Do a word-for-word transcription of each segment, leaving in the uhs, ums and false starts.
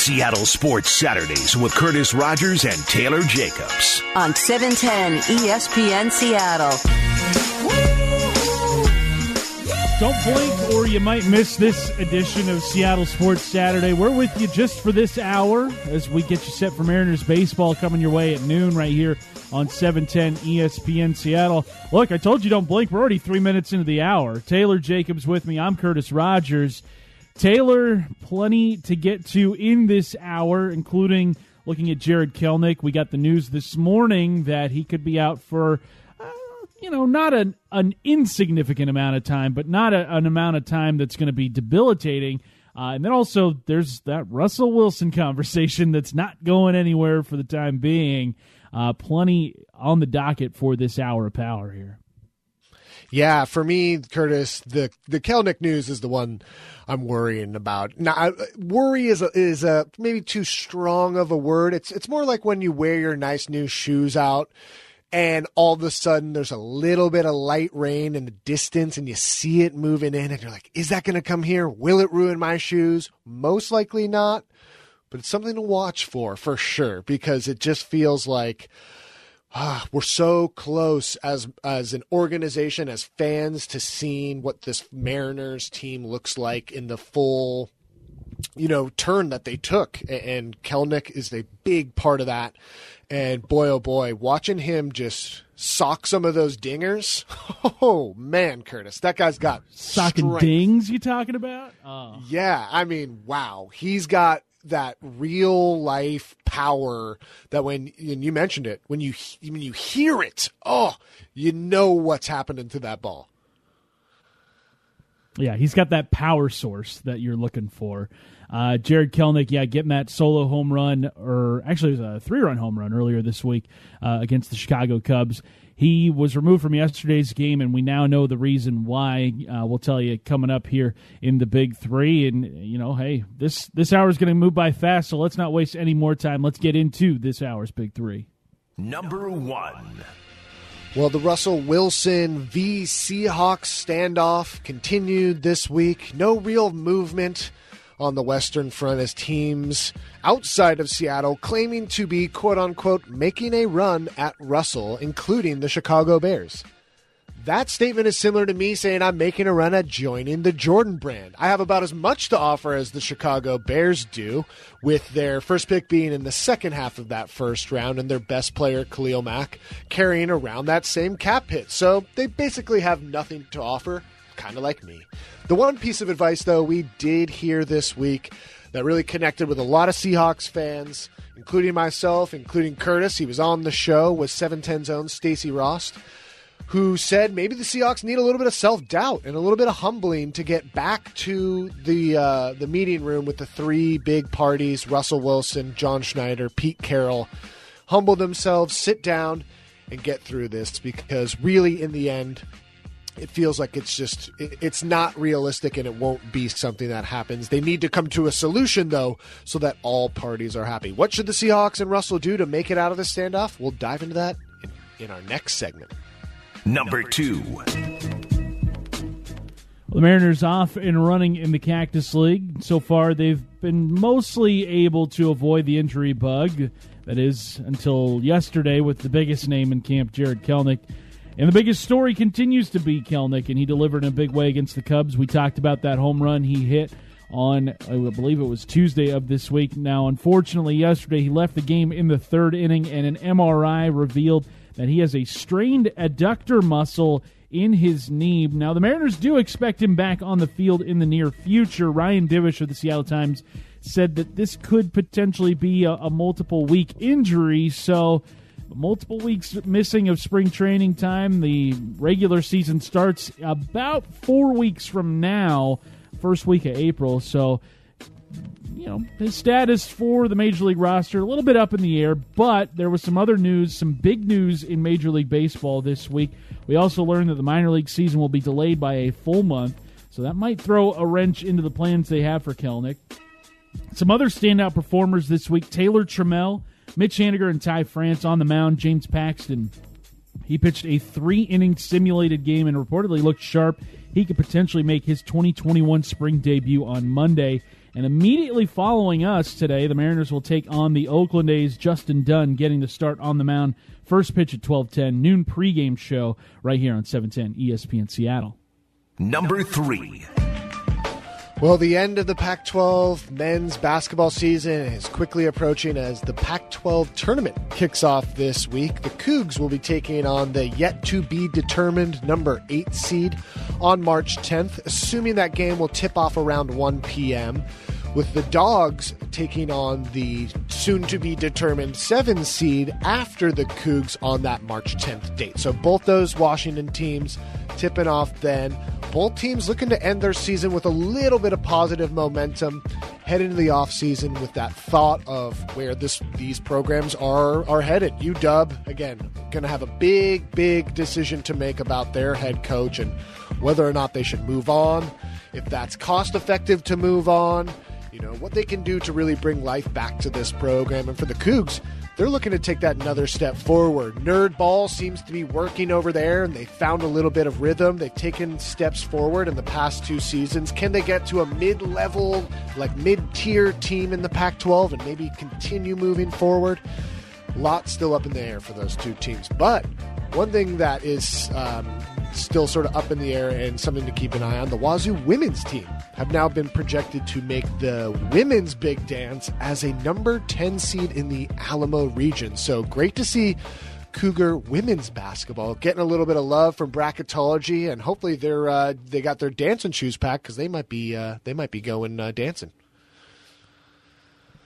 Seattle Sports Saturdays with Curtis Rogers and Taylor Jacobs. On seven ten E S P N Seattle. Don't blink or you might miss this edition of Seattle Sports Saturday. We're with you just for this hour as we get you set for Mariners baseball coming your way at noon right here on seven ten E S P N Seattle. Look, I told you don't blink. We're already three minutes into the hour. Taylor Jacobs with me. I'm Curtis Rogers. Taylor, plenty to get to in this hour, including looking at Jarred Kelenic. We got the news this morning that he could be out for you know, not an, an insignificant amount of time, but not a, an amount of time that's going to be debilitating. Uh, and then also there's that Russell Wilson conversation that's not going anywhere for the time being. Uh, plenty on the docket for this hour of power here. Yeah, for me, Curtis, the the Kelenic news is the one I'm worrying about. Now, I, worry is a, is a maybe too strong of a word. It's it's more like when you wear your nice new shoes out, and all of a sudden there's a little bit of light rain in the distance and you see it moving in and you're like, is that going to come here? Will it ruin my shoes? Most likely not, but it's something to watch for, for sure, because it just feels like ah, we're so close as, as an organization, as fans, to seeing what this Mariners team looks like in the full, you know, turn that they took, and Kelenic is a big part of that. And boy, oh boy, watching him just sock some of those dingers. Oh man, Curtis, that guy's got socking strength. Dings. You talking about? Oh. Yeah, I mean, wow, he's got that real life power that when, and you mentioned it, when you when you hear it, oh, you know what's happening to that ball. Yeah, he's got that power source that you're looking for. Uh, Jarred Kelenic, yeah, getting that solo home run, or actually it was a three-run home run earlier this week uh, against the Chicago Cubs. He was removed from yesterday's game, and we now know the reason why. Uh, we'll tell you coming up here in the Big Three. And, you know, hey, this, this hour is going to move by fast, so let's not waste any more time. Let's get into this hour's Big Three. Number one. Well, the Russell Wilson v. Seahawks standoff continued this week. No real movement on the Western front as teams outside of Seattle claiming to be, quote-unquote, making a run at Russell, including the Chicago Bears. That statement is similar to me saying I'm making a run at joining the Jordan brand. I have about as much to offer as the Chicago Bears do, with their first pick being in the second half of that first round and their best player, Khalil Mack, carrying around that same cap hit. So they basically have nothing to offer, kind of like me. The one piece of advice, though, we did hear this week that really connected with a lot of Seahawks fans, including myself, including Curtis. He was on the show with seven ten's own Stacy Rost, who said maybe the Seahawks need a little bit of self-doubt and a little bit of humbling to get back to the uh, the meeting room with the three big parties, Russell Wilson, John Schneider, Pete Carroll, humble themselves, sit down, and get through this, because really in the end, it feels like it's just it, it's not realistic and it won't be something that happens. They need to come to a solution, though, so that all parties are happy. What should the Seahawks and Russell do to make it out of this standoff? We'll dive into that in, in our next segment. Number two. Well, the Mariners off and running in the Cactus League. So far, they've been mostly able to avoid the injury bug. That is, until yesterday, with the biggest name in camp, Jarred Kelenic. And the biggest story continues to be Kelenic, and he delivered in a big way against the Cubs. We talked about that home run he hit on, I believe it was Tuesday of this week. Now, unfortunately, yesterday he left the game in the third inning, and an M R I revealed that he has a strained adductor muscle in his knee. Now, the Mariners do expect him back on the field in the near future. Ryan Divish of the Seattle Times said that this could potentially be a, a multiple-week injury, so multiple weeks missing of spring training time. The regular season starts about four weeks from now, first week of April, so you know, his status for the Major League roster, a little bit up in the air, but there was some other news, some big news in Major League Baseball this week. We also learned that the minor league season will be delayed by a full month, so that might throw a wrench into the plans they have for Kelenic. Some other standout performers this week, Taylor Trammell, Mitch Haniger, and Ty France on the mound. James Paxton, he pitched a three-inning simulated game and reportedly looked sharp. He could potentially make his twenty twenty-one spring debut on Monday. And immediately following us today, the Mariners will take on the Oakland A's. Justin Dunn getting the start on the mound. First pitch at twelve ten, noon pregame show right here on seven ten E S P N Seattle. Number three. Well, the end of the Pac twelve men's basketball season is quickly approaching as the Pac twelve tournament kicks off this week. The Cougs will be taking on the yet-to-be-determined number eight seed on March tenth, assuming that game will tip off around one p.m., with the Dogs taking on the soon-to-be-determined seven seed after the Cougs on that March tenth date. So both those Washington teams tipping off then. Both teams looking to end their season with a little bit of positive momentum, head into the offseason with that thought of where this these programs are are headed. U W, again, going to have a big, big decision to make about their head coach and whether or not they should move on, if that's cost-effective to move on, you know, what they can do to really bring life back to this program. And for the Cougs, they're looking to take that another step forward. Nerd ball seems to be working over there, and they found a little bit of rhythm. They've taken steps forward in the past two seasons. Can they get to a mid-level, like mid-tier team in the Pac twelve and maybe continue moving forward? A lot still up in the air for those two teams. But one thing that is um, still sort of up in the air and something to keep an eye on, the Wazoo women's team have now been projected to make the women's big dance as a number ten seed in the Alamo region. So great to see Cougar women's basketball getting a little bit of love from bracketology, and hopefully they're uh, they got their dancing shoes packed because they might be uh, they might be going uh, dancing.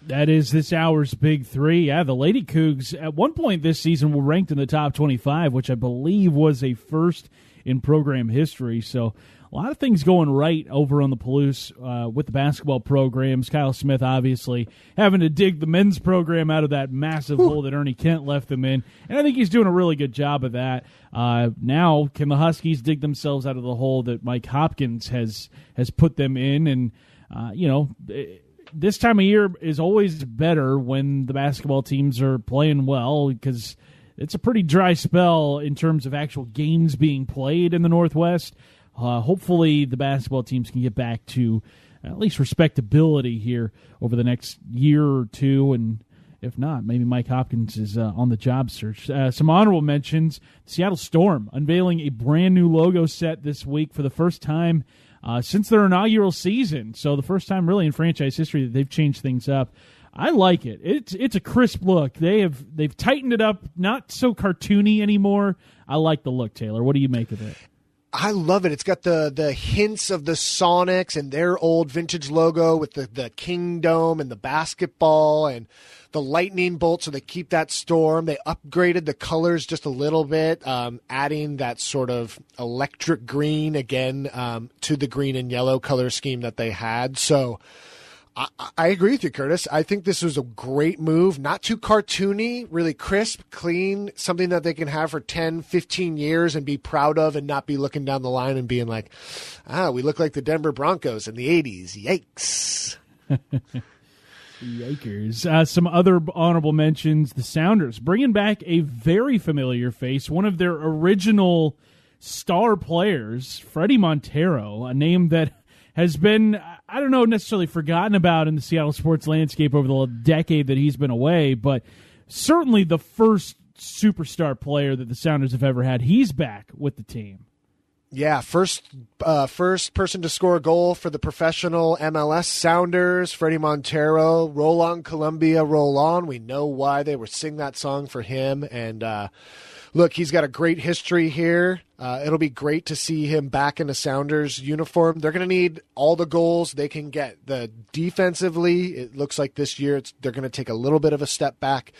That is this hour's Big Three. Yeah, the Lady Cougs at one point this season were ranked in the top twenty-five, which I believe was a first in program history. So a lot of things going right over on the Palouse uh, with the basketball programs. Kyle Smith obviously having to dig the men's program out of that massive Ooh. hole that Ernie Kent left them in. And I think he's doing a really good job of that. Uh, now can the Huskies dig themselves out of the hole that Mike Hopkins has, has put them in? And, uh, you know, it, this time of year is always better when the basketball teams are playing well because it's a pretty dry spell in terms of actual games being played in the Northwest. Uh, hopefully the basketball teams can get back to at least respectability here over the next year or two, and if not, maybe Mike Hopkins is uh, on the job search. Uh, some honorable mentions, Seattle Storm unveiling a brand-new logo set this week for the first time uh, since their inaugural season, so the first time really in franchise history that they've changed things up. I like it. It's it's a crisp look. They have they've tightened it up, not so cartoony anymore. I like the look, Taylor. What do you make of it? I love it. It's got the the hints of the Sonics and their old vintage logo with the, the King Dome and the basketball and the lightning bolt, so they keep that storm. They upgraded the colors just a little bit, um, adding that sort of electric green again um, to the green and yellow color scheme that they had. So I, I agree with you, Curtis. I think this was a great move. Not too cartoony, really crisp, clean, something that they can have for ten, fifteen years and be proud of and not be looking down the line and being like, ah, we look like the Denver Broncos in the eighties. Yikes. Yikers. Uh, some other honorable mentions, the Sounders, bringing back a very familiar face, one of their original star players, Fredy Montero, a name that has been, I don't know, necessarily forgotten about in the Seattle sports landscape over the decade that he's been away, but certainly the first superstar player that the Sounders have ever had. He's back with the team. Yeah, first uh, first person to score a goal for the professional M L S Sounders, Fredy Montero. Roll on, Columbia, roll on. We know why they were singing that song for him. And uh, look, he's got a great history here. Uh, it'll be great to see him back in a Sounders uniform. They're going to need all the goals they can get. The defensively, it looks like this year it's, they're going to take a little bit of a step back.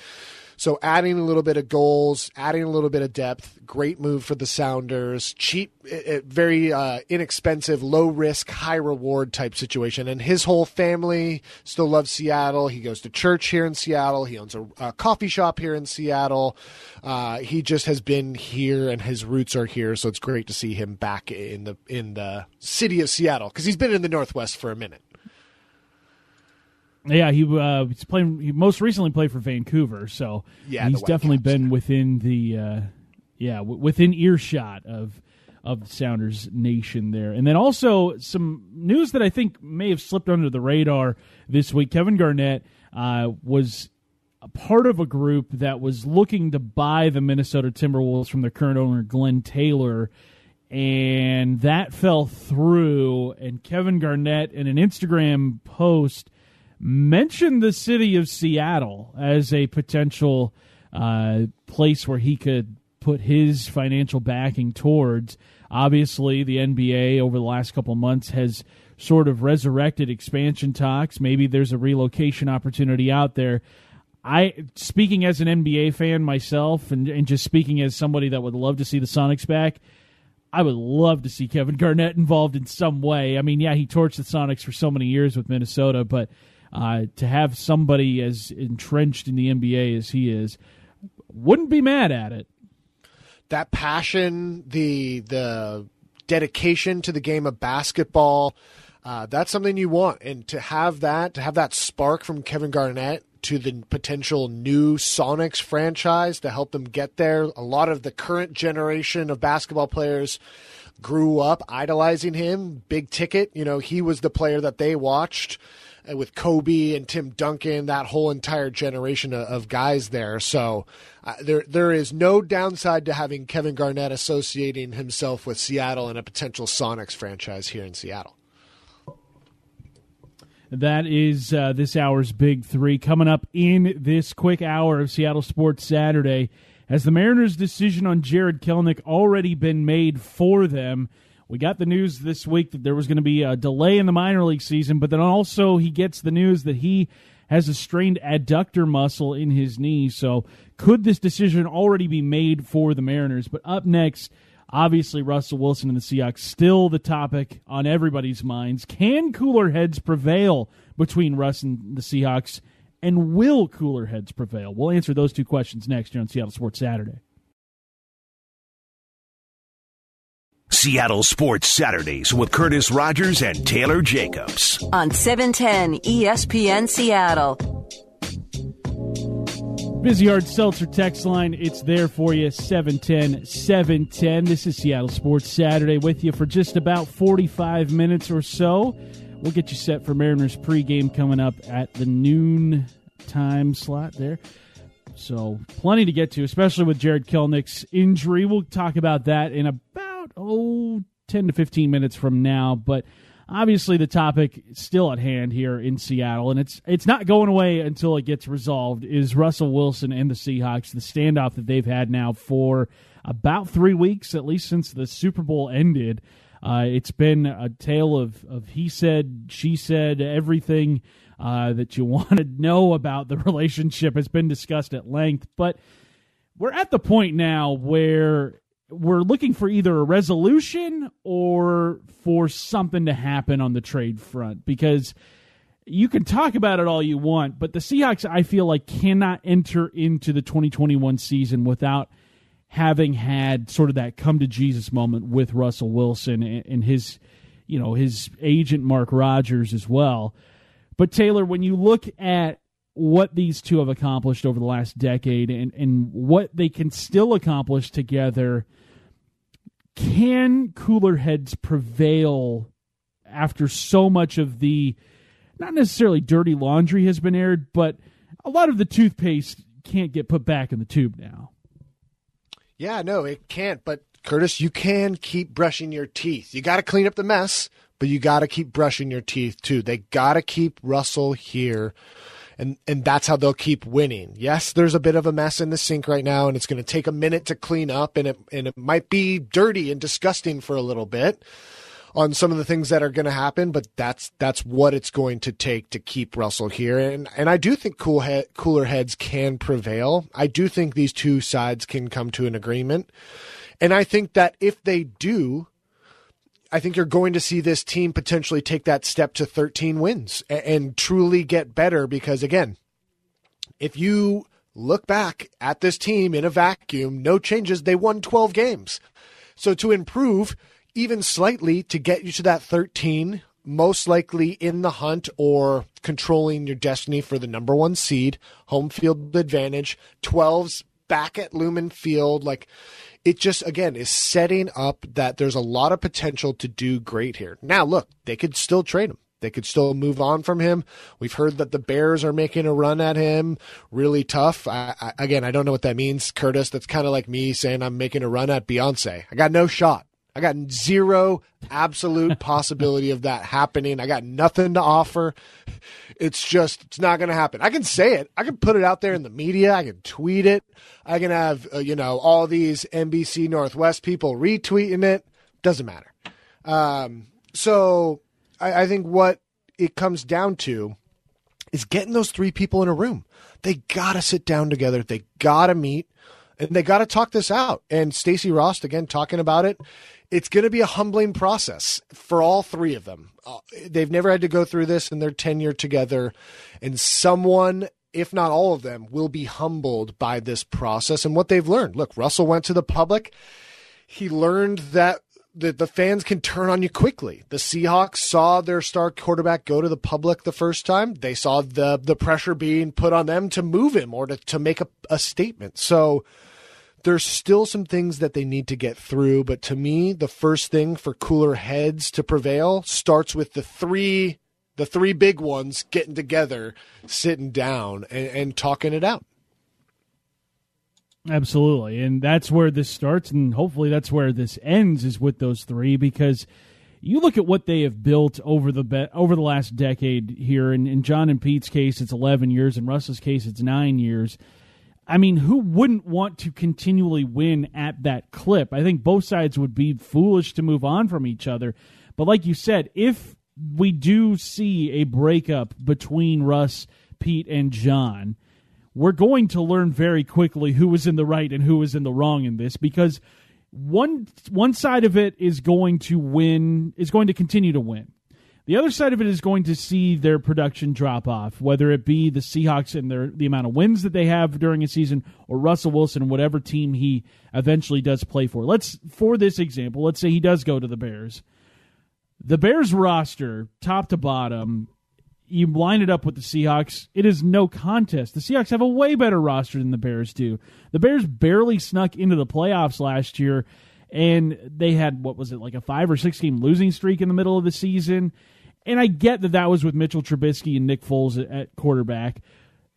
So adding a little bit of goals, adding a little bit of depth, great move for the Sounders. Cheap, very uh, inexpensive, low-risk, high-reward type situation. And his whole family still loves Seattle. He goes to church here in Seattle. He owns a, a coffee shop here in Seattle. Uh, he just has been here, and his roots are here. So it's great to see him back in the in the city of Seattle because he's been in the Northwest for a minute. Yeah, he uh, he's playing. He most recently played for Vancouver, so yeah, he's definitely been within the uh, yeah w- within earshot of of Sounders Nation there. And then also some news that I think may have slipped under the radar this week. Kevin Garnett uh, was a part of a group that was looking to buy the Minnesota Timberwolves from their current owner, Glenn Taylor, and that fell through. And Kevin Garnett, in an Instagram post, mentioned the city of Seattle as a potential uh, place where he could put his financial backing towards. Obviously, the N B A over the last couple of months has sort of resurrected expansion talks. Maybe there's a relocation opportunity out there. I, speaking as an N B A fan myself, and, and just speaking as somebody that would love to see the Sonics back, I would love to see Kevin Garnett involved in some way. I mean, yeah, he torched the Sonics for so many years with Minnesota, but uh, to have somebody as entrenched in the N B A as he is, wouldn't be mad at it. That passion, the the dedication to the game of basketball, uh, that's something you want. And to have that, to have that spark from Kevin Garnett to the potential new Sonics franchise to help them get there. A lot of the current generation of basketball players grew up idolizing him. Big ticket. You know, he was the player that they watched with Kobe and Tim Duncan, that whole entire generation of guys there. So uh, there, there is no downside to having Kevin Garnett associating himself with Seattle and a potential Sonics franchise here in Seattle. That is uh, this hour's Big Three. Coming up in this quick hour of Seattle Sports Saturday, has the Mariners' decision on Jarred Kelenic already been made for them? We got the news this week that there was going to be a delay in the minor league season, but then also he gets the news that he has a strained adductor muscle in his knee. So could this decision already be made for the Mariners? But up next, obviously, Russell Wilson and the Seahawks, still the topic on everybody's minds. Can cooler heads prevail between Russ and the Seahawks? And will cooler heads prevail? We'll answer those two questions next here on Seattle Sports Saturday. Seattle Sports Saturdays with Curtis Rogers and Taylor Jacobs. On seven ten E S P N Seattle. Vizzy Hard Seltzer text line, it's there for you, seven ten, seven ten. This is Seattle Sports Saturday with you for just about forty-five minutes or so. We'll get you set for Mariners pregame coming up at the noon time slot there. So plenty to get to, especially with Jarred Kelenic injury. We'll talk about that in about oh, ten to fifteen minutes from now, but obviously, the topic still at hand here in Seattle, and it's it's not going away until it gets resolved, is Russell Wilson and the Seahawks, the standoff that they've had now for about three weeks, at least since the Super Bowl ended. Uh, it's been a tale of, of he said, she said, everything uh, that you want to know about the relationship has been discussed at length, but we're at the point now where we're looking for either a resolution or for something to happen on the trade front, because you can talk about it all you want, but the Seahawks, I feel like, cannot enter into the twenty twenty-one season without having had sort of that come to Jesus moment with Russell Wilson and his, you know, his agent, Mark Rogers, as well. But Taylor, when you look at what these two have accomplished over the last decade and, and what they can still accomplish together, can cooler heads prevail after so much of the, not necessarily dirty laundry has been aired, but a lot of the toothpaste can't get put back in the tube now? Yeah, no, it can't. But Curtis, you can keep brushing your teeth. You got to clean up the mess, but you got to keep brushing your teeth too. They got to keep Russell here. And and that's how they'll keep winning. Yes, there's a bit of a mess in the sink right now, and it's going to take a minute to clean up, and it and it might be dirty and disgusting for a little bit on some of the things that are going to happen, but that's that's what it's going to take to keep Russell here. And and I do think cool he- cooler heads can prevail. I do think these two sides can come to an agreement. And I think that if they do, I think you're going to see this team potentially take that step to thirteen wins and, and truly get better. Because again, if you look back at this team in a vacuum, no changes, they won twelve games. So to improve even slightly to get you to that thirteen, most likely in the hunt or controlling your destiny for the number one seed, home field advantage, twelve's back at Lumen Field. Like, it just, again, is setting up that there's a lot of potential to do great here. Now, look, they could still trade him. They could still move on from him. We've heard that the Bears are making a run at him really tough. I, I, again, I don't know what that means, Curtis. That's kind of like me saying I'm making a run at Beyonce. I got no shot. I got zero absolute possibility of that happening. I got nothing to offer. It's just, it's not going to happen. I can say it. I can put it out there in the media. I can tweet it. I can have, uh, you know, all these N B C Northwest people retweeting it. Doesn't matter. Um, so I, I think what it comes down to is getting those three people in a room. They got to sit down together. They got to meet. And they got to talk this out. And Stacy Rost, again, talking about it, it's going to be a humbling process for all three of them. Uh, they've never had to go through this in their tenure together. And someone, if not all of them, will be humbled by this process and what they've learned. Look, Russell went to the public. He learned that the, the fans can turn on you quickly. The Seahawks saw their star quarterback go to the public the first time. They saw the the pressure being put on them to move him or to, to make a, a statement. So there's still some things that they need to get through. But to me, the first thing for cooler heads to prevail starts with the three the three big ones getting together, sitting down, and, and talking it out. Absolutely, and that's where this starts, and hopefully that's where this ends, is with those three, because you look at what they have built over the be- over the last decade here, and in John and Pete's case, it's eleven years, in Russ's case, it's nine years. I mean, who wouldn't want to continually win at that clip? I think both sides would be foolish to move on from each other, but like you said, if we do see a breakup between Russ, Pete, and John, we're going to learn very quickly who was in the right and who was in the wrong in this, because one one side of it is going to win, is going to continue to win. The other side of it is going to see their production drop off, whether it be the Seahawks and their the amount of wins that they have during a season, or Russell Wilson, whatever team he eventually does play for. Let's, for this example, let's say he does go to the Bears. The Bears roster, top to bottom, you line it up with the Seahawks, it is no contest. The Seahawks have a way better roster than the Bears do. The Bears barely snuck into the playoffs last year, and they had, what was it, like a five- or six-game losing streak in the middle of the season. And I get that that was with Mitchell Trubisky and Nick Foles at quarterback,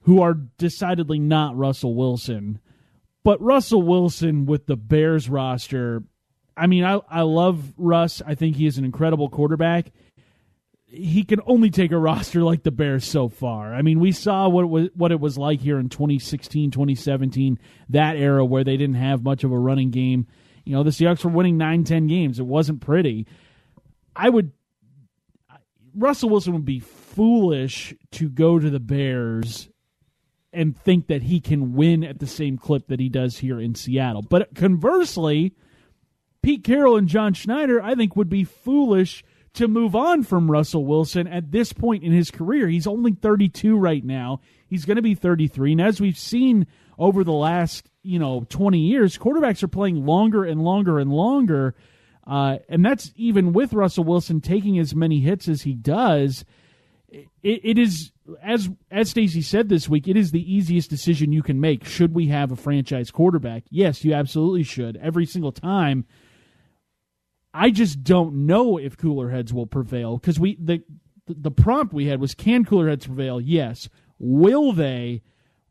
who are decidedly not Russell Wilson. But Russell Wilson with the Bears roster, I mean, I, I love Russ. I think he is an incredible quarterback. He can only take a roster like the Bears so far. I mean, we saw what it was, what it was like here in twenty sixteen, twenty seventeen, that era where they didn't have much of a running game. You know, the Seahawks were winning nine, ten games. It wasn't pretty. I would Russell Wilson would be foolish to go to the Bears and think that he can win at the same clip that he does here in Seattle. But conversely, Pete Carroll and John Schneider, I think, would be foolish to move on from Russell Wilson at this point in his career. He's only thirty-two right now. He's going to be thirty-three. And as we've seen over the last, you know, twenty years, quarterbacks are playing longer and longer and longer. Uh, and that's even with Russell Wilson taking as many hits as he does. It, it is, as, as Stacy said this week, it is the easiest decision you can make. Should we have a franchise quarterback? Yes, you absolutely should. Every single time. I just don't know if cooler heads will prevail, because we the the prompt we had was, can cooler heads prevail? Yes. Will they?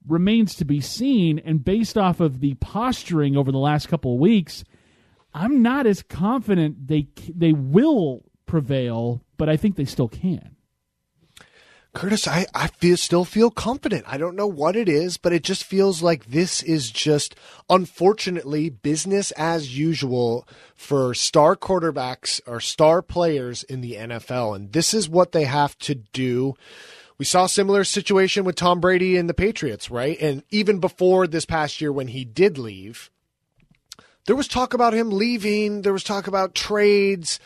Remains to be seen, and based off of the posturing over the last couple of weeks, I'm not as confident they they will prevail, but I think they still can. Curtis, I, I feel still feel confident. I don't know what it is, but it just feels like this is just, unfortunately, business as usual for star quarterbacks or star players in the N F L. And this is what they have to do. We saw a similar situation with Tom Brady and the Patriots, right? And even before this past year, when he did leave, there was talk about him leaving. There was talk about trades,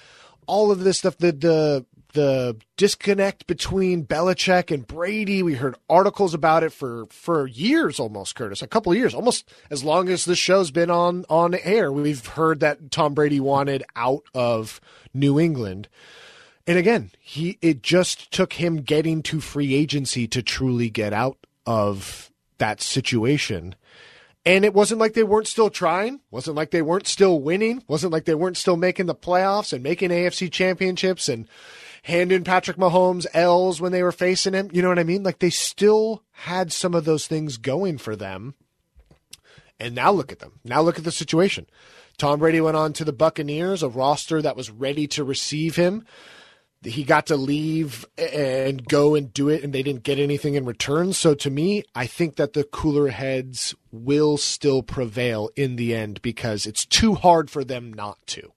all of this stuff. The, the, The disconnect between Belichick and Brady, we heard articles about it for, for years almost, Curtis, a couple of years, almost as long as this show's been on, on air. We've heard that Tom Brady wanted out of New England. And again, he it just took him getting to free agency to truly get out of that situation. And it wasn't like they weren't still trying, wasn't like they weren't still winning, wasn't like they weren't still making the playoffs and making A F C championships and handing Patrick Mahomes L's when they were facing him. You know what I mean? Like, they still had some of those things going for them. And now look at them. Now look at the situation. Tom Brady went on to the Buccaneers, a roster that was ready to receive him. He got to leave and go and do it, and they didn't get anything in return. So to me, I think that the cooler heads will still prevail in the end because it's too hard for them not to.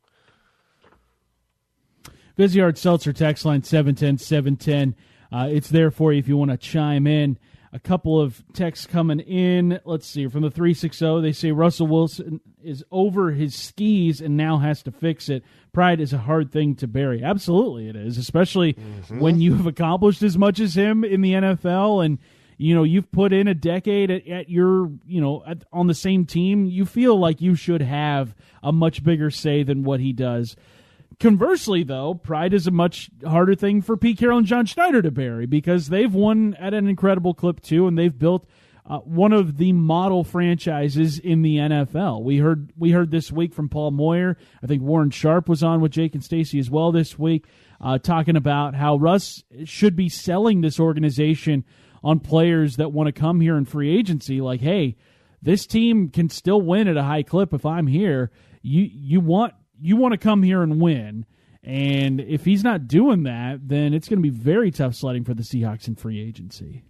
Vizzy Hard Seltzer, text line seven ten seven ten. Uh, it's there for you if you want to chime in. A couple of texts coming in. Let's see. From the three six zero, they say Russell Wilson is over his skis and now has to fix it. Pride is a hard thing to bury. Absolutely it is, especially mm-hmm. when you've accomplished as much as him in the N F L and, you know, you've put in a decade at, at your, you know, at, on the same team. You feel like you should have a much bigger say than what he does. Conversely, though, pride is a much harder thing for Pete Carroll and John Schneider to bury because they've won at an incredible clip, too, and they've built uh, one of the model franchises in the N F L. We heard we heard this week from Paul Moyer. I think Warren Sharp was on with Jake and Stacy as well this week, uh, talking about how Russ should be selling this organization on players that want to come here in free agency. Like, hey, this team can still win at a high clip if I'm here. You, you want... You want to come here and win, and if he's not doing that, then it's going to be very tough sledding for the Seahawks in free agency.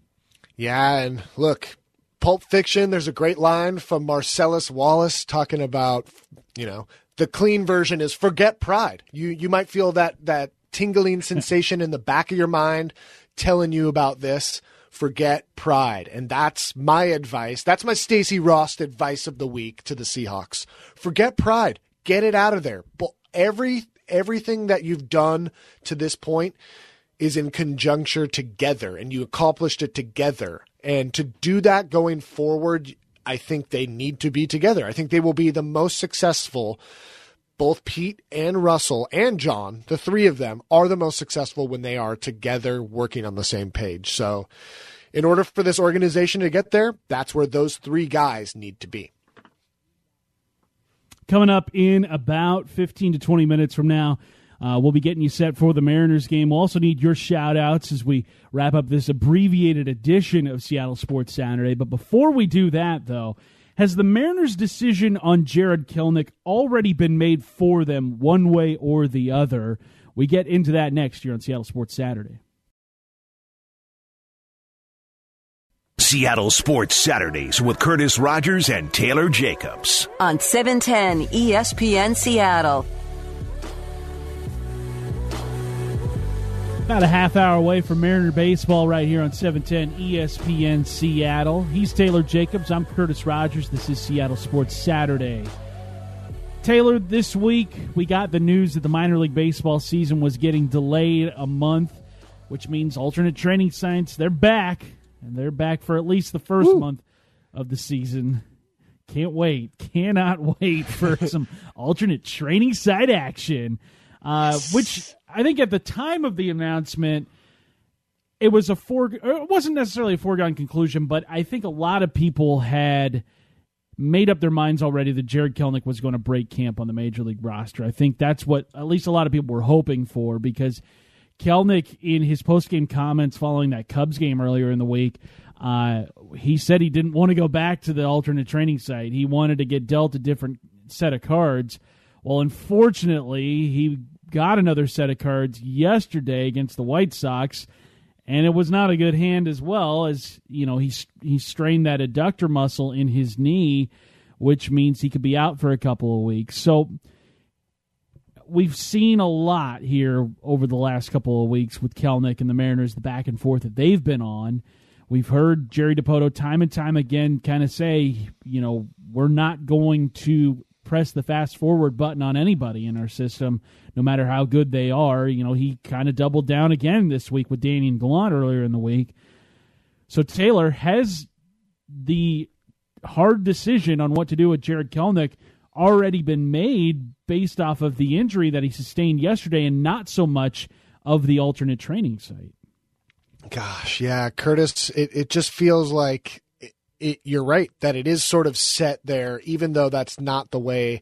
Yeah, and look, Pulp Fiction, there's a great line from Marcellus Wallace talking about, you know, the clean version is forget pride. You you might feel that, that tingling sensation in the back of your mind telling you about this. Forget pride. And that's my advice. That's my Stacy Rost advice of the week to the Seahawks. Forget pride. Get it out of there. But every everything that you've done to this point is in conjuncture together, and you accomplished it together. And to do that going forward, I think they need to be together. I think they will be the most successful. Both Pete and Russell and John, the three of them, are the most successful when they are together working on the same page. So in order for this organization to get there, that's where those three guys need to be. Coming up in about fifteen to twenty minutes from now, uh, we'll be getting you set for the Mariners game. We'll also need your shout-outs as we wrap up this abbreviated edition of Seattle Sports Saturday. But before we do that, though, has the Mariners' decision on Jarred Kelenic already been made for them one way or the other? We get into that next year on Seattle Sports Saturday. Seattle Sports Saturdays with Curtis Rogers and Taylor Jacobs on seven ten E S P N Seattle. About a half hour away from Mariner baseball right here on seven ten E S P N Seattle. He's Taylor Jacobs. I'm Curtis Rogers. This is Seattle Sports Saturday. Taylor, this week we got the news that the minor league baseball season was getting delayed a month, which means alternate training sites, they're back. And they're back for at least the first Woo. month of the season. Can't wait. Cannot wait for some alternate training site action, uh, yes. which I think at the time of the announcement, it was a foreg- it wasn't necessarily a foregone conclusion, but I think a lot of people had made up their minds already that Jarred Kelenic was going to break camp on the major league roster. I think that's what at least a lot of people were hoping for because Kelenic, in his postgame comments following that Cubs game earlier in the week, uh, he said he didn't want to go back to the alternate training site. He wanted to get dealt a different set of cards. Well, unfortunately, he got another set of cards yesterday against the White Sox, and it was not a good hand as well, as you know, he he strained that adductor muscle in his knee, which means he could be out for a couple of weeks. So we've seen a lot here over the last couple of weeks with Kelenic and the Mariners, the back and forth that they've been on. We've heard Jerry DiPoto time and time again kind of say, you know, we're not going to press the fast-forward button on anybody in our system, no matter how good they are. You know, he kind of doubled down again this week with Danny and Gallant earlier in the week. So, Taylor, has the hard decision on what to do with Jarred Kelenic already been made based off of the injury that he sustained yesterday and not so much of the alternate training site? Gosh, yeah, Curtis, it, it just feels like it, it, you're right that it is sort of set there, even though that's not the way.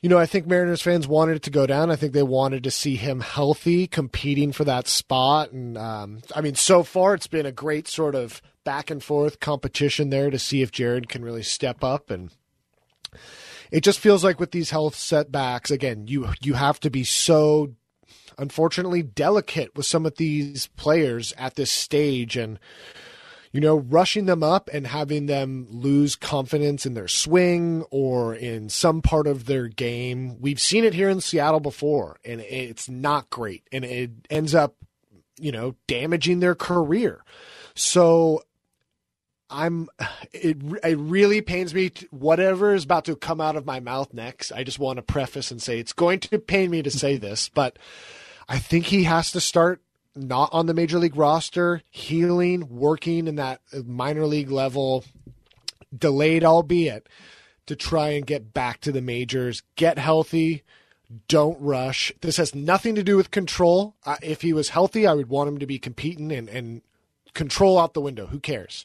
You know, I think Mariners fans wanted it to go down. I think they wanted to see him healthy, competing for that spot. And, um, I mean, so far it's been a great sort of back and forth competition there to see if Jarred can really step up. And it just feels like with these health setbacks, again, you you have to be so, unfortunately, delicate with some of these players at this stage. And, you know, rushing them up and having them lose confidence in their swing or in some part of their game. We've seen it here in Seattle before, and it's not great. And it ends up, you know, damaging their career. So I'm, it, it really pains me. To, whatever is about to come out of my mouth next, I just want to preface and say it's going to pain me to say this, but I think he has to start not on the major league roster, healing, working in that minor league level, delayed albeit, to try and get back to the majors. Get healthy. Don't rush. This has nothing to do with control. Uh, if he was healthy, I would want him to be competing and, and control out the window. Who cares?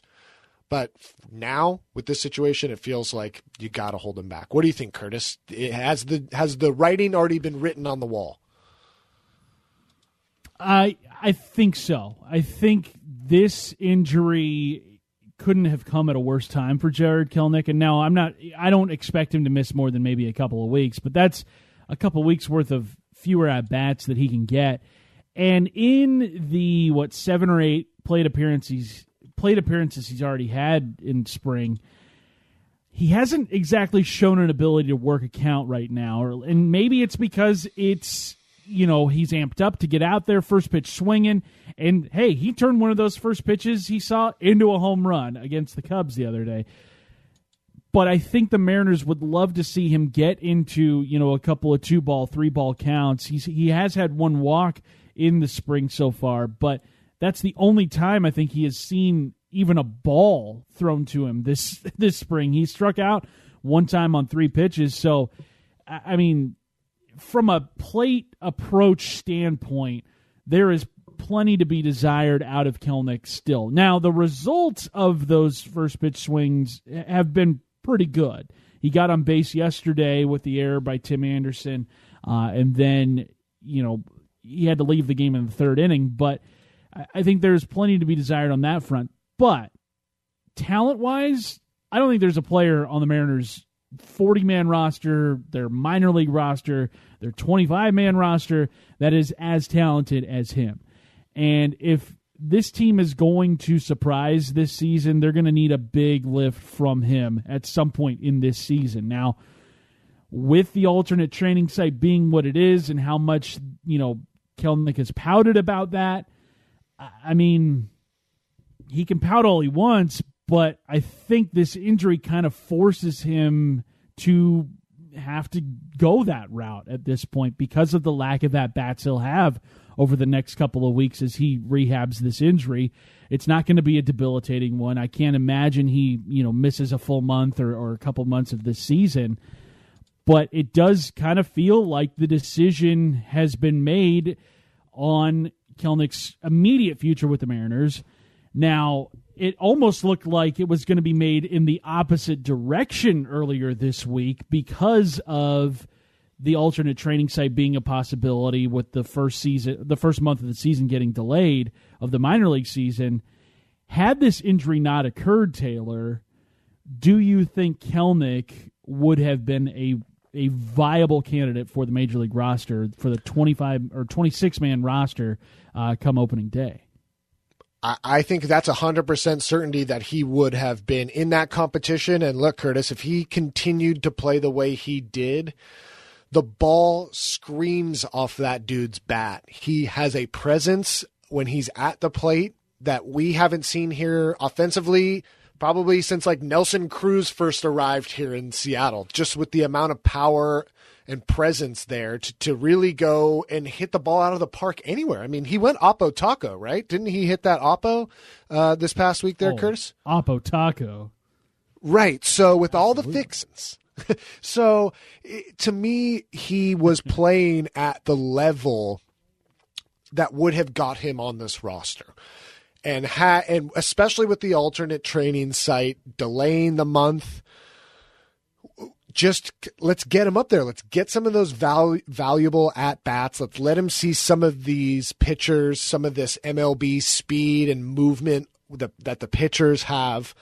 But now with this situation, it feels like you got to hold him back. What do you think, Curtis? It has the has the writing already been written on the wall? I I think so. I think this injury couldn't have come at a worse time for Jarred Kelenic. And now I'm not. I don't expect him to miss more than maybe a couple of weeks. But that's a couple of weeks worth of fewer at bats that he can get. And in the what seven or eight plate appearances plate appearances he's already had in spring, he hasn't exactly shown an ability to work a count right now. Or and maybe it's because it's. You know, he's amped up to get out there, first pitch swinging, and, hey, he turned one of those first pitches he saw into a home run against the Cubs the other day. But I think the Mariners would love to see him get into, you know, a couple of two-ball, three-ball counts. He's, he has had one walk in the spring so far, but that's the only time I think he has seen even a ball thrown to him this this spring. He struck out one time on three pitches, so, I mean... From a plate approach standpoint, there is plenty to be desired out of Kelenic still. Now, the results of those first pitch swings have been pretty good. He got on base yesterday with the error by Tim Anderson, uh, and then, you know, he had to leave the game in the third inning. But I think there's plenty to be desired on that front. But talent-wise, I don't think there's a player on the Mariners' forty-man roster, their minor league roster, their twenty-five-man roster that is as talented as him. And if this team is going to surprise this season, they're going to need a big lift from him at some point in this season. Now, with the alternate training site being what it is and how much, you know, Kelenic has pouted about that, I mean, he can pout all he wants, but I think this injury kind of forces him to have to go that route at this point because of the lack of at-bats he'll have over the next couple of weeks as he rehabs this injury. It's not going to be a debilitating one. I can't imagine he, you know, misses a full month or, or a couple months of this season. But it does kind of feel like the decision has been made on Kelenic's immediate future with the Mariners. Now, it almost looked like it was going to be made in the opposite direction earlier this week because of the alternate training site being a possibility with the first season, the first month of the season getting delayed of the minor league season. Had this injury not occurred, Taylor, do you think Kelenic would have been a a viable candidate for the major league roster for the twenty-five or twenty-six man roster uh, come opening day? I think that's one hundred percent certainty that he would have been in that competition. And look, Curtis, if he continued to play the way he did, the ball screams off that dude's bat. He has a presence when he's at the plate that we haven't seen here offensively probably since like Nelson Cruz first arrived here in Seattle, just with the amount of power and presence there to, to really go and hit the ball out of the park anywhere. I mean, he went Oppo Taco, right? Didn't he hit that Oppo uh, this past week there, oh, Curtis? Oppo Taco. Right. So with Absolutely. All the fixings. So it, to me, he was playing at the level that would have got him on this roster. and ha- and especially with the alternate training site delaying the month, just let's get him up there. Let's get some of those val- valuable at-bats. Let's let him see some of these pitchers, some of this M L B speed and movement the, that the pitchers have.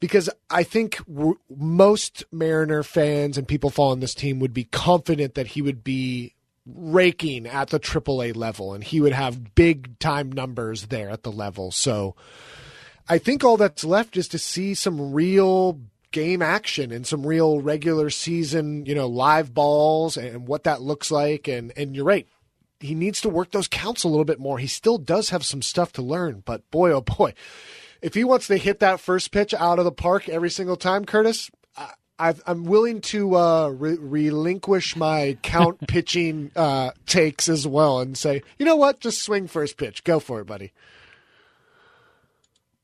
Because I think w- most Mariner fans and people following this team would be confident that he would be raking at the triple A level and he would have big-time numbers there at the level. So I think all that's left is to see some real game action and some real regular season, you know, live balls and what that looks like. And, and you're right. He needs to work those counts a little bit more. He still does have some stuff to learn, but boy, oh boy. If he wants to hit that first pitch out of the park every single time, Curtis, I, I've, I'm willing to uh, re- relinquish my count pitching uh, takes as well and say, you know what, just swing first pitch. Go for it, buddy.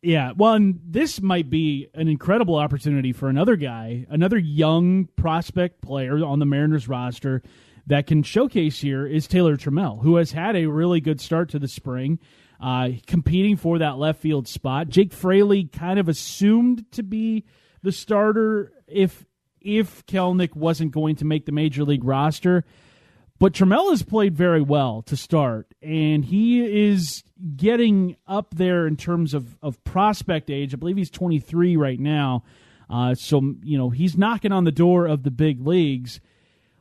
Yeah, well, and this might be an incredible opportunity for another guy, another young prospect player on the Mariners roster that can showcase here is Taylor Trammell, who has had a really good start to the spring. Uh, competing for that left field spot. Jake Fraley kind of assumed to be the starter if if Kelenic wasn't going to make the major league roster. But Trammell has played very well to start, and he is getting up there in terms of, of prospect age. I believe he's twenty-three right now. Uh, so, you know, he's knocking on the door of the big leagues.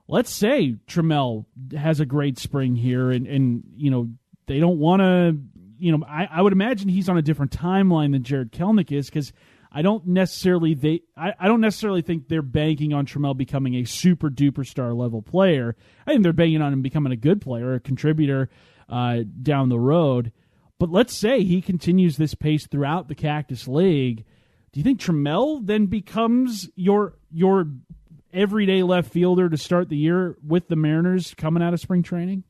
Let's say Trammell has a great spring here, and, and you know, they don't want to... You know, I, I would imagine he's on a different timeline than Jarred Kelenic is because I don't necessarily they I, I don't necessarily think they're banking on Trammell becoming a super duper star level player. I think they're banking on him becoming a good player, a contributor uh, down the road. But let's say he continues this pace throughout the Cactus League. Do you think Trammell then becomes your your everyday left fielder to start the year with the Mariners coming out of spring training?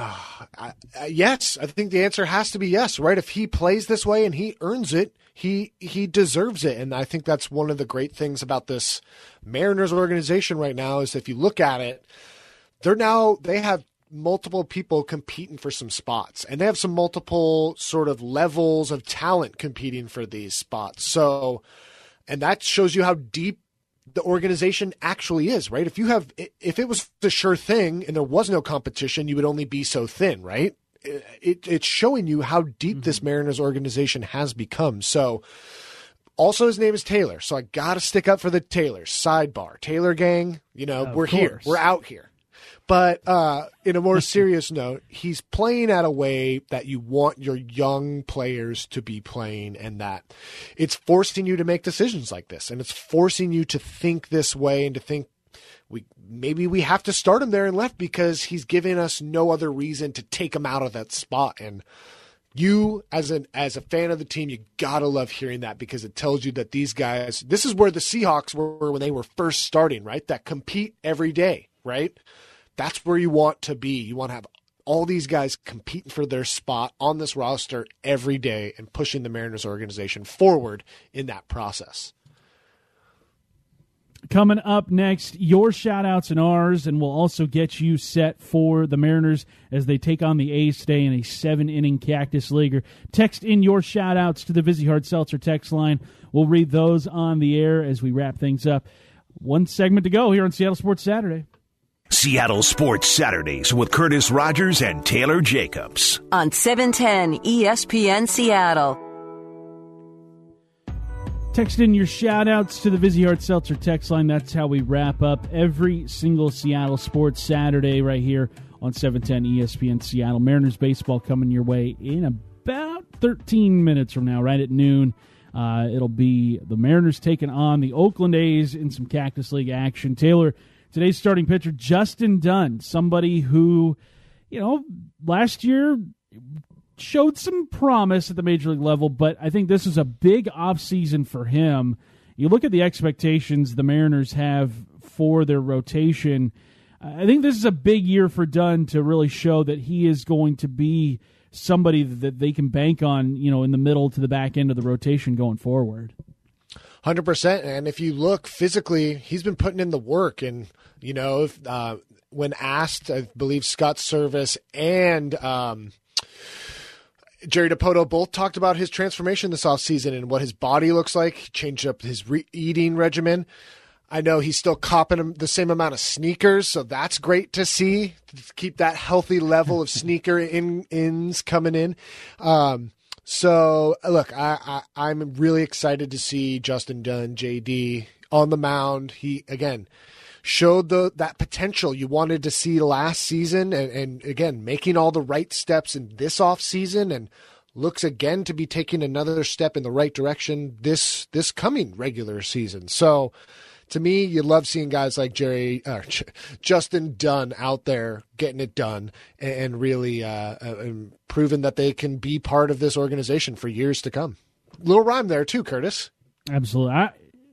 Uh, I, I, yes, I think the answer has to be yes, right? If he plays this way and he earns it, he he deserves it. And I think that's one of the great things about this Mariners organization right now is if you look at it, they're now, they have multiple people competing for some spots and they have some multiple sort of levels of talent competing for these spots. So, and that shows you how deep the organization actually is, right? If you have, if it was the sure thing and there was no competition, you would only be so thin, right? It, it, it's showing you how deep mm-hmm. this Mariners organization has become. So also his name is Taylor. So I got to stick up for the Taylors. Sidebar, Taylor gang, you know, oh, we're here, we're out here. But uh, in a more serious note, he's playing at a way that you want your young players to be playing, and that it's forcing you to make decisions like this, and it's forcing you to think this way and to think we maybe we have to start him there and left because he's giving us no other reason to take him out of that spot. And you, as an as a fan of the team, you gotta love hearing that because it tells you that these guys, this is where the Seahawks were when they were first starting, right? That compete every day, right? That's where you want to be. You want to have all these guys competing for their spot on this roster every day and pushing the Mariners organization forward in that process. Coming up next, your shout-outs and ours, and we'll also get you set for the Mariners as they take on the A's today in a seven-inning Cactus Leaguer. Text in your shout-outs to the Vizzy Hard Seltzer text line. We'll read those on the air as we wrap things up. One segment to go here on Seattle Sports Saturday. Seattle Sports Saturdays with Curtis Rogers and Taylor Jacobs. On seven ten E S P N Seattle. Text in your shout-outs to the Vizzy Hard Seltzer text line. That's how we wrap up every single Seattle Sports Saturday right here on seven ten E S P N Seattle. Mariners baseball coming your way in about thirteen minutes from now, right at noon. Uh, it'll be the Mariners taking on the Oakland A's in some Cactus League action. Taylor, today's starting pitcher, Justin Dunn, somebody who, you know, last year showed some promise at the major league level, but I think this is a big offseason for him. You look at the expectations the Mariners have for their rotation. I think this is a big year for Dunn to really show that he is going to be somebody that they can bank on, you know, in the middle to the back end of the rotation going forward. one hundred percent. And if you look physically, he's been putting in the work. And, you know, if, uh, when asked, I believe Scott Service and um, Jerry DiPoto both talked about his transformation this offseason and what his body looks like. He changed up his re- eating regimen. I know he's still copping the same amount of sneakers, so that's great to see. Keep that healthy level of sneaker in, ins coming in. Um, so, look, I, I, I'm really excited to see Justin Dunn, J D, on the mound. He, again, showed the that potential you wanted to see last season and, and, again, making all the right steps in this offseason and looks again to be taking another step in the right direction this this coming regular season. So, to me, you love seeing guys like Jerry, uh, J- Justin Dunn out there getting it done and, and really uh, and proving that they can be part of this organization for years to come. Little rhyme there too, Curtis. Absolutely. I,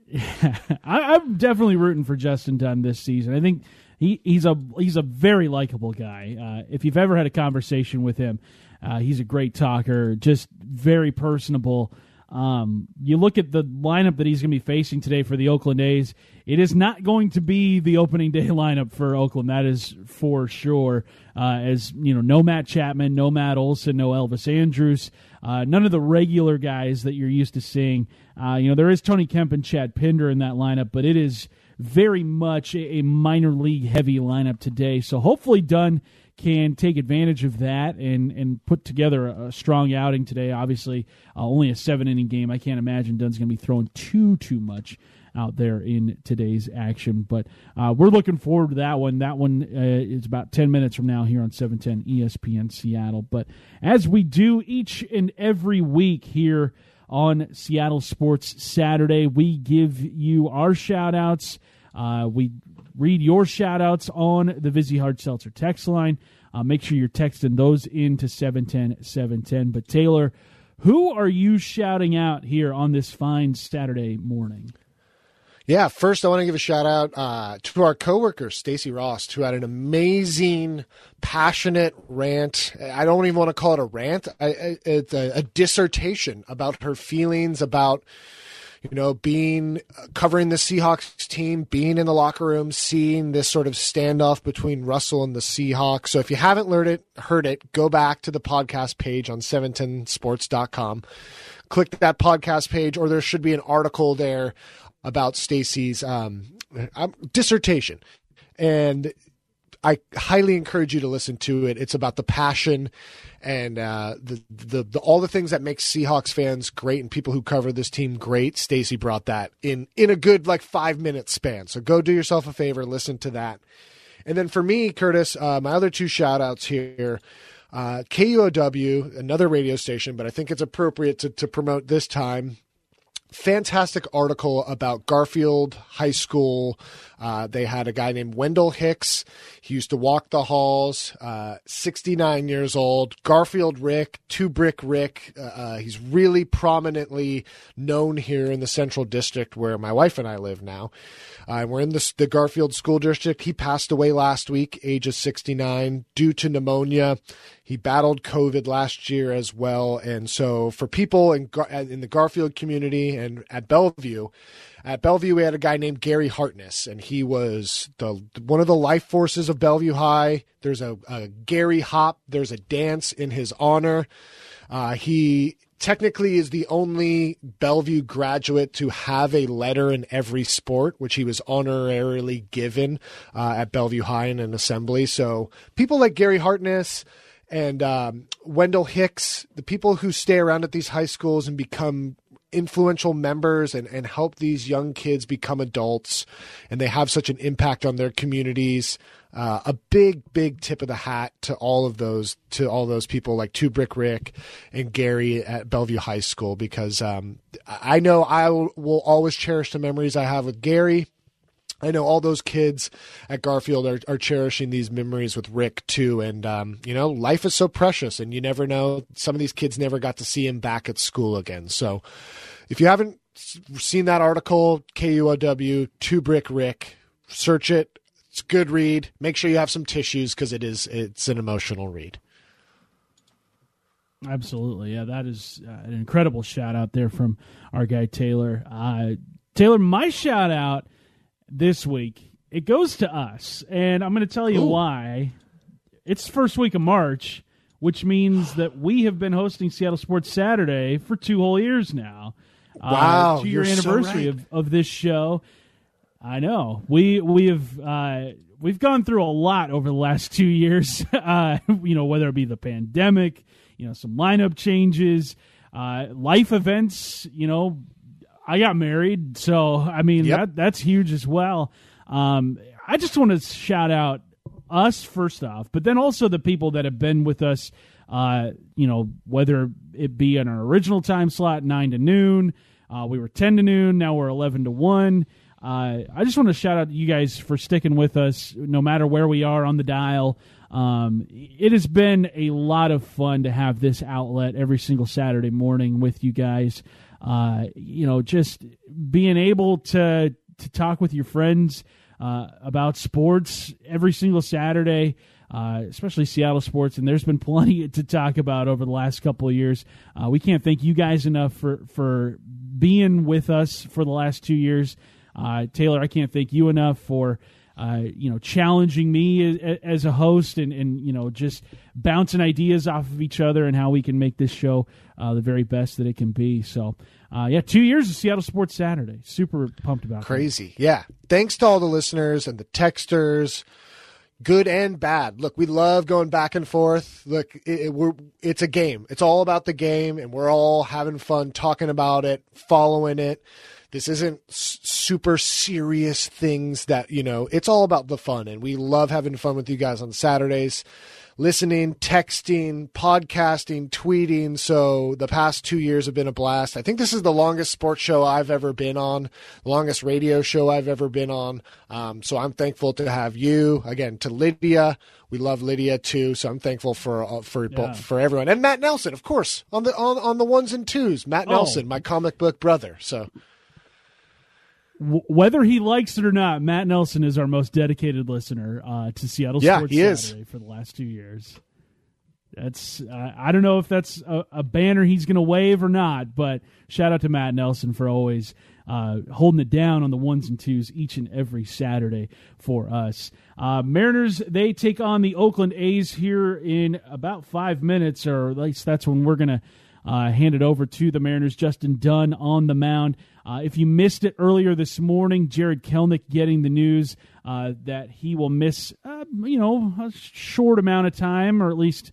yeah, I, I'm definitely rooting for Justin Dunn this season. I think he, he's a he's a very likable guy. Uh, if you've ever had a conversation with him, uh, he's a great talker, just very personable. Um, you look at the lineup that he's going to be facing today for the Oakland A's, it is not going to be the opening day lineup for Oakland. That is for sure. Uh, as you know, no Matt Chapman, no Matt Olson, no Elvis Andrus, uh, none of the regular guys that you're used to seeing. Uh, you know, there is Tony Kemp and Chad Pinder in that lineup, but it is very much a minor league heavy lineup today. So hopefully Dunn can take advantage of that and, and put together a strong outing today. Obviously, uh, only a seven-inning game. I can't imagine Dunn's going to be throwing too, too much out there in today's action. But uh, we're looking forward to that one. That one uh, is about ten minutes from now here on seven ten E S P N Seattle. But as we do each and every week here on Seattle Sports Saturday, we give you our shout-outs. Uh, we read your shout-outs on the Vizzy Hard Seltzer text line. Uh, make sure you're texting those into seven ten seven ten. But, Taylor, who are you shouting out here on this fine Saturday morning? Yeah, first I want to give a shout-out uh, to our coworker, Stacy Rost, who had an amazing, passionate rant. I don't even want to call it a rant. I, I, it's a, a dissertation about her feelings about – you know, being uh, covering the Seahawks team, being in the locker room, seeing this sort of standoff between Russell and the Seahawks. So if you haven't learned it, heard it, go back to the podcast page on seven ten sports dot com. Click that podcast page, or there should be an article there about Stacy's um, dissertation. And I highly encourage you to listen to it. It's about the passion and uh, the, the the all the things that make Seahawks fans great and people who cover this team great. Stacy brought that in in a good like five minute span. So go do yourself a favor, listen to that. And then for me, Curtis, uh, my other two shout outs here, uh, K U O W, another radio station, but I think it's appropriate to, to promote this time. Fantastic article about Garfield High School. Uh, they had a guy named Wendell Hicks. He used to walk the halls, uh, sixty-nine years old. Garfield Rick, Two Brick Rick. Uh, he's really prominently known here in the Central District where my wife and I live now. Uh, we're in the, the Garfield School District. He passed away last week, age of sixty-nine, due to pneumonia. He battled COVID last year as well. And so for people in, in the Garfield community and at Bellevue, at Bellevue, we had a guy named Gary Hartness, and he was the one of the life forces of Bellevue High. There's a, a Gary Hop. There's a dance in his honor. Uh, he technically is the only Bellevue graduate to have a letter in every sport, which he was honorarily given uh, at Bellevue High in an assembly. So people like Gary Hartness and um, Wendell Hicks, the people who stay around at these high schools and become influential members and, and help these young kids become adults, and they have such an impact on their communities. Uh, a big, big tip of the hat to all of those, to all those people like Two Brick Rick and Gary at Bellevue High School, because um, I know I will, will always cherish the memories I have with Gary. I know all those kids at Garfield are, are cherishing these memories with Rick too. And, um, you know, life is so precious and you never know. Some of these kids never got to see him back at school again. So if you haven't seen that article, K U O W, Two Brick Rick, search it. It's a good read. Make sure you have some tissues because it is, it's an emotional read. Absolutely. Yeah, that is uh, an incredible shout out there from our guy, Taylor. Uh, Taylor, my shout out this week, it goes to us, and I'm going to tell you Ooh. why. It's the first week of March. which means that we have been hosting Seattle Sports Saturday for two whole years now. Wow, uh, two-year anniversary so right. of, of this show. I know we we have uh, we've gone through a lot over the last two years. Uh, you know, whether it be the pandemic, you know, some lineup changes, uh, life events. You know, I got married, so I mean yep. that that's huge as well. Um, I just want to shout out us first off, but then also the people that have been with us, uh, you know, whether it be in our original time slot, nine to noon, uh, we were ten to noon, now we're eleven to one. Uh, I just want to shout out you guys for sticking with us no matter where we are on the dial. Um, it has been a lot of fun to have this outlet every single Saturday morning with you guys. Uh, you know, just being able to, to talk with your friends Uh, about sports every single Saturday, uh, especially Seattle sports, and there's been plenty to talk about over the last couple of years. Uh, we can't thank you guys enough for, for being with us for the last two years. Uh, Taylor, I can't thank you enough for uh, you know challenging me as, as a host and, and you know just bouncing ideas off of each other and how we can make this show uh, the very best that it can be. So. Uh, yeah, two years of Seattle Sports Saturday. Super pumped about it. Crazy. That. Yeah. Thanks to all the listeners and the texters, good and bad. Look, we love going back and forth. Look, it, it, we're, it's a game. It's all about the game, and we're all having fun talking about it, following it. This isn't s- super serious things that, you know, it's all about the fun, and we love having fun with you guys on Saturdays. Listening, texting, podcasting, tweeting. So the past two years have been a blast. I think this is the longest sports show I've ever been on, the longest radio show I've ever been on. Um, so I'm thankful to have you again, to Lydia. We love Lydia too. So I'm thankful for, uh, for, yeah. for everyone. And Matt Nelson, of course, on the, on, on the ones and twos, Matt oh. Nelson, my comic book brother. So whether he likes it or not, Matt Nelson is our most dedicated listener uh, to Seattle yeah, Sports Saturday is. For the last two years. That's uh, I don't know if that's a, a banner he's going to wave or not, but shout out to Matt Nelson for always uh, holding it down on the ones and twos each and every Saturday for us. Uh, Mariners, they take on the Oakland A's here in about five minutes, or at least that's when we're going to Uh, handed over to the Mariners. Justin Dunn on the mound. Uh, if you missed it earlier this morning, Jarred Kelenic getting the news uh, that he will miss, uh, you know, a short amount of time, or at least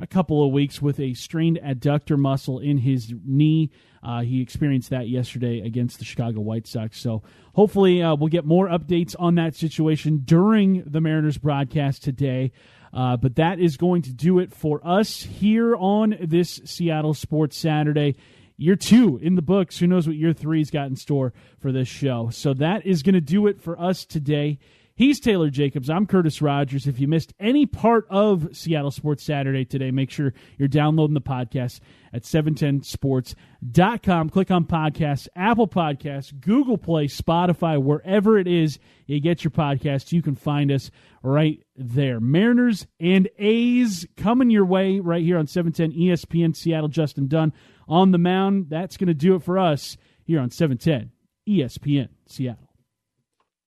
a couple of weeks, with a strained adductor muscle in his knee. Uh, he experienced that yesterday against the Chicago White Sox. So hopefully uh, we'll get more updates on that situation during the Mariners broadcast today. Uh, but that is going to do it for us here on this Seattle Sports Saturday. Year two in the books. Who knows what year three's got in store for this show. So that is going to do it for us today. He's Taylor Jacobs. I'm Curtis Rogers. If you missed any part of Seattle Sports Saturday today, make sure you're downloading the podcast at seven ten sports dot com. Click on podcasts, Apple Podcasts, Google Play, Spotify, wherever it is you get your podcasts. You can find us right there. Mariners and A's coming your way right here on seven ten E S P N Seattle. Justin Dunn on the mound. That's going to do it for us here on seven ten E S P N Seattle.